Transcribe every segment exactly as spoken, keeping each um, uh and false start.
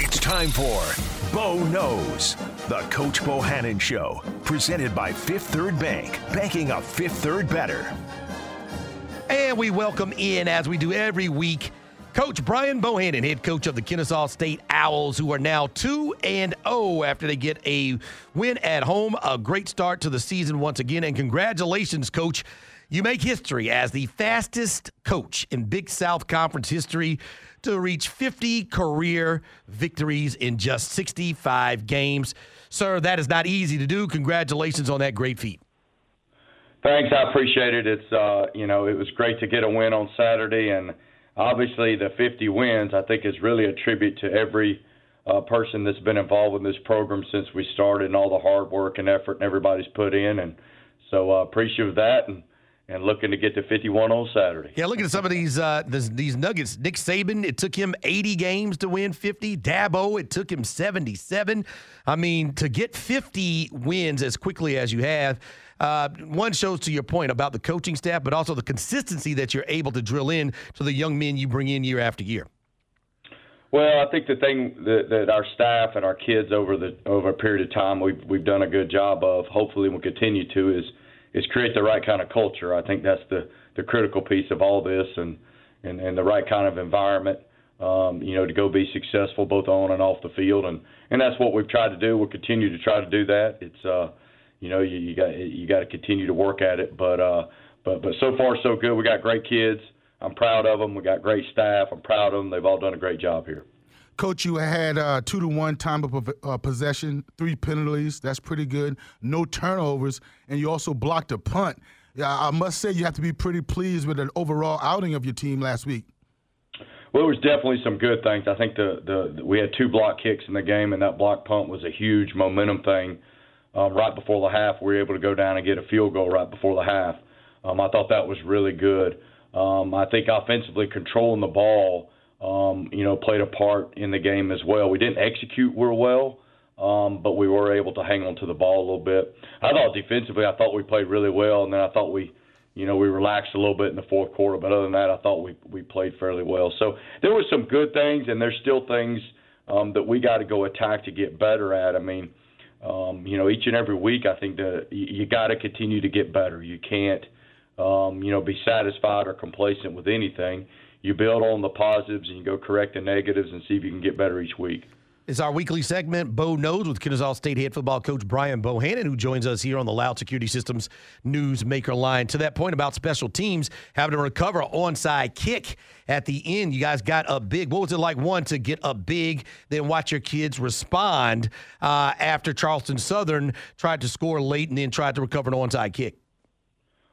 It's time for Bo Knows, the Coach Bohannon Show, presented by Fifth Third Bank, banking a Fifth Third better. And we welcome in, as we do every week, Coach Brian Bohannon, head coach of the Kennesaw State Owls, who are now two and oh after they get a win at home. A great start to the season once again, and congratulations, Coach. You make history as the fastest coach in Big South Conference history to reach fifty career victories in just sixty-five games. Sir, that is not easy to do. Congratulations on that great feat. Thanks. I appreciate it. It's, uh, you know, it was great to get a win on Saturday, and obviously the fifty wins, I think, is really a tribute to every uh, person that's been involved in this program since we started, and all the hard work and effort and everybody's put in. And so I uh, appreciate that. And And looking to get to fifty-one on Saturday. Yeah, look at some of these uh, this, these nuggets. Nick Saban, it took him eighty games to win fifty. Dabo, it took him seventy-seven. I mean, to get fifty wins as quickly as you have, uh, one shows to your point about the coaching staff, but also the consistency that you're able to drill in to the young men you bring in year after year. Well, I think the thing that, that our staff and our kids over the over a period of time we've we've done a good job of, hopefully we'll continue to, is is create the right kind of culture. I think that's the, the critical piece of all this, and, and, and the right kind of environment, um, you know, to go be successful both on and off the field. And, and that's what we've tried to do. We'll continue to try to do that. It's, uh, you know, you, you got you got to continue to work at it. But, uh, but, but so far, so good. We got great kids. I'm proud of them. We got great staff. I'm proud of them. They've all done a great job here. Coach, you had uh, two to one time of uh, possession, three penalties. That's pretty good. No turnovers, and you also blocked a punt. Yeah, I must say you have to be pretty pleased with an overall outing of your team last week. Well, it was definitely some good things. I think the, the, the we had two block kicks in the game, and that block punt was a huge momentum thing. Um, right before the half, we were able to go down and get a field goal right before the half. Um, I thought that was really good. Um, I think offensively controlling the ball, Um, you know, played a part in the game as well. We didn't execute real well, um, but we were able to hang on to the ball a little bit. I thought defensively, I thought we played really well, and then I thought we, you know, we relaxed a little bit in the fourth quarter. But other than that, I thought we we played fairly well. So there were some good things, and there's still things um, that we got to go attack to get better at. I mean, um, you know, each and every week, I think that you, you got to continue to get better. You can't, um, you know, be satisfied or complacent with anything. You build on the positives and you go correct the negatives and see if you can get better each week. It's our weekly segment, Bo Knows, with Kennesaw State head football coach Brian Bohannon, who joins us here on the Loud Security Systems Newsmaker line. To that point about special teams, having to recover an onside kick at the end, you guys got up big. What was it like, one, to get up big, then watch your kids respond uh, after Charleston Southern tried to score late and then tried to recover an onside kick?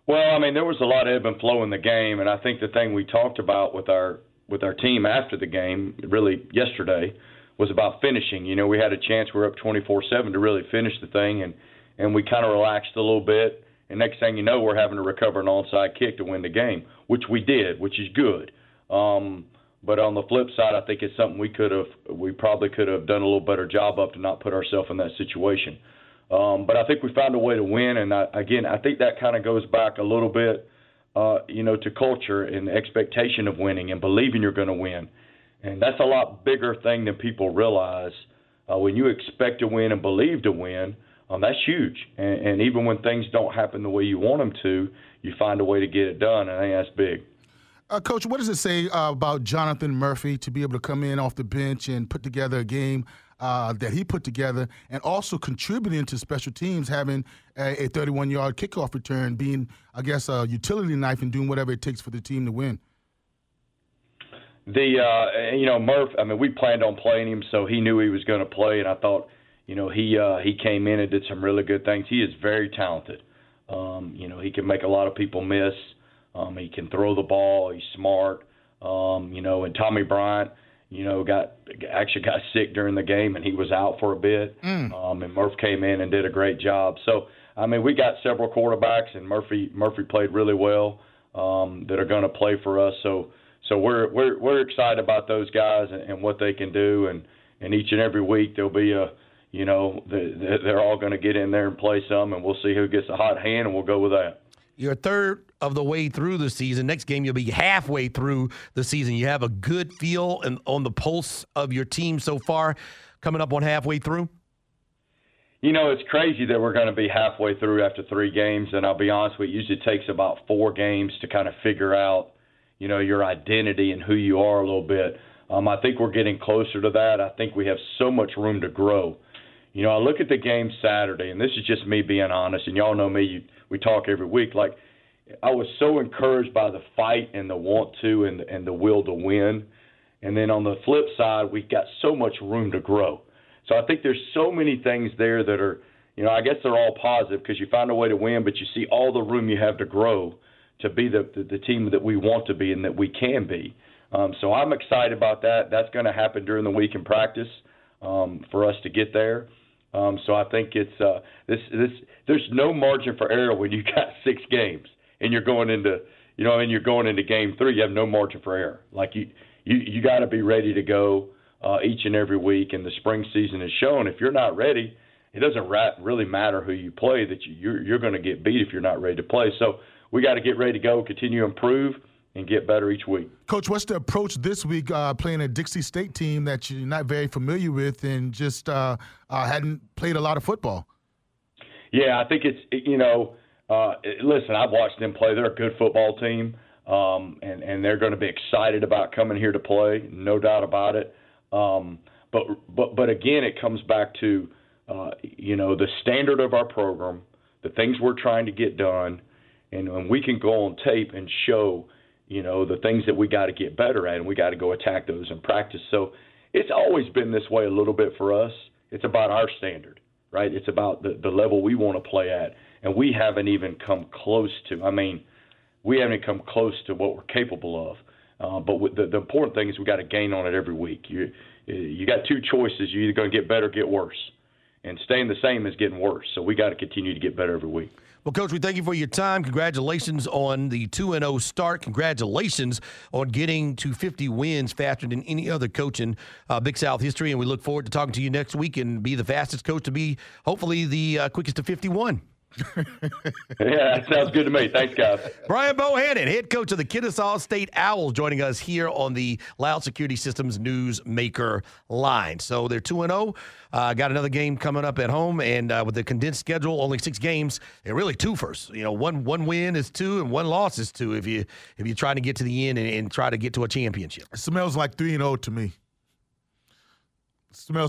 Well, I mean, there was a lot of ebb and flow in the game, and I think the thing we talked about with our with our team after the game, really yesterday, was about finishing. You know, we had a chance, we were up twenty-four seven to really finish the thing, and, and we kind of relaxed a little bit, and next thing you know, we're having to recover an onside kick to win the game, which we did, which is good. Um, but on the flip side, I think it's something we could have, we probably could have done a little better job of to not put ourselves in that situation. Um, but I think we found a way to win, and I, again, I think that kind of goes back a little bit, uh, you know, to culture and the expectation of winning and believing you're going to win. And that's a lot bigger thing than people realize. Uh, when you expect to win and believe to win, um, that's huge. And, and even when things don't happen the way you want them to, you find a way to get it done, and I think that's big. Uh, Coach, what does it say uh, about Jonathan Murphy to be able to come in off the bench and put together a game Uh, that he put together, and also contributing to special teams, having a thirty-one-yard kickoff return, being, I guess, a utility knife and doing whatever it takes for the team to win? The, uh, you know, Murph, I mean, we planned on playing him, so he knew he was going to play, and I thought, you know, he uh, he came in and did some really good things. He is very talented. Um, you know, he can make a lot of people miss. Um, he can throw the ball. He's smart. Um, you know, and Tommy Bryant, you know, got actually got sick during the game, and he was out for a bit. Mm. Um, and Murph came in and did a great job. So, I mean, we got several quarterbacks, and Murphy Murphy played really well um, that are going to play for us. So, so we're we're we're excited about those guys and, and what they can do. And, and each and every week there'll be a, you know, the, the, they're all going to get in there and play some, and we'll see who gets a hot hand, and we'll go with that. You're a third of the way through the season. Next game, you'll be halfway through the season. You have a good feel and on the pulse of your team so far coming up on halfway through? You know, it's crazy that we're going to be halfway through after three games, and I'll be honest with you, it usually takes about four games to kind of figure out, you know, your identity and who you are a little bit. Um, I think we're getting closer to that. I think we have so much room to grow. You know, I look at the game Saturday, and this is just me being honest, and y'all know me, you, we talk every week. Like, I was so encouraged by the fight and the want to and, and the will to win. And then on the flip side, we've got so much room to grow. So I think there's so many things there that are, you know, I guess they're all positive because you find a way to win, but you see all the room you have to grow to be the, the, the team that we want to be and that we can be. Um, so I'm excited about that. That's going to happen during the week in practice um, for us to get there. Um, so I think it's uh, this. This there's no margin for error when you got six games and you're going into, you know, and you're going into game three. You have no margin for error. Like you, you, you got to be ready to go. Uh, each and every week, and the spring season has shown if you're not ready, it doesn't rat, really matter who you play, that you, you're, you're going to get beat if you're not ready to play. So we got to get ready to go, continue to improve, and get better each week. Coach, what's the approach this week uh, playing a Dixie State team that you're not very familiar with and just uh, uh, hadn't played a lot of football? Yeah, I think it's, you know, uh, listen, I've watched them play. They're a good football team, um, and, and they're going to be excited about coming here to play, no doubt about it. Um, but, but, but again, it comes back to, uh, you know, the standard of our program, the things we're trying to get done, and when we can go on tape and show, you know, the things that we got to get better at, and we got to go attack those in practice. So it's always been this way a little bit for us. It's about our standard, right? It's about the, the level we want to play at, and we haven't even come close to, I mean, we haven't come close to what we're capable of. Uh, but with the, the important thing is we got to gain on it every week. You you got two choices. You're either going to get better or get worse. And staying the same is getting worse. So we got to continue to get better every week. Well, Coach, we thank you for your time. Congratulations on the two and oh start. Congratulations on getting to fifty wins faster than any other coach in uh, Big South history. And we look forward to talking to you next week and be the fastest coach to be, hopefully, the uh, quickest to fifty-one. Yeah, that sounds good to me. Thanks, guys. Brian Bohannon, head coach of the Kennesaw State Owls, joining us here on the Loud Security Systems Newsmaker line. So they're two and oh. Uh, got another game coming up at home, and uh, with the condensed schedule, only six games, and really two first. You know, one one win is two, and one loss is two. If you if you're trying to get to the end and, and try to get to a championship, it smells like three and oh to me. It smells.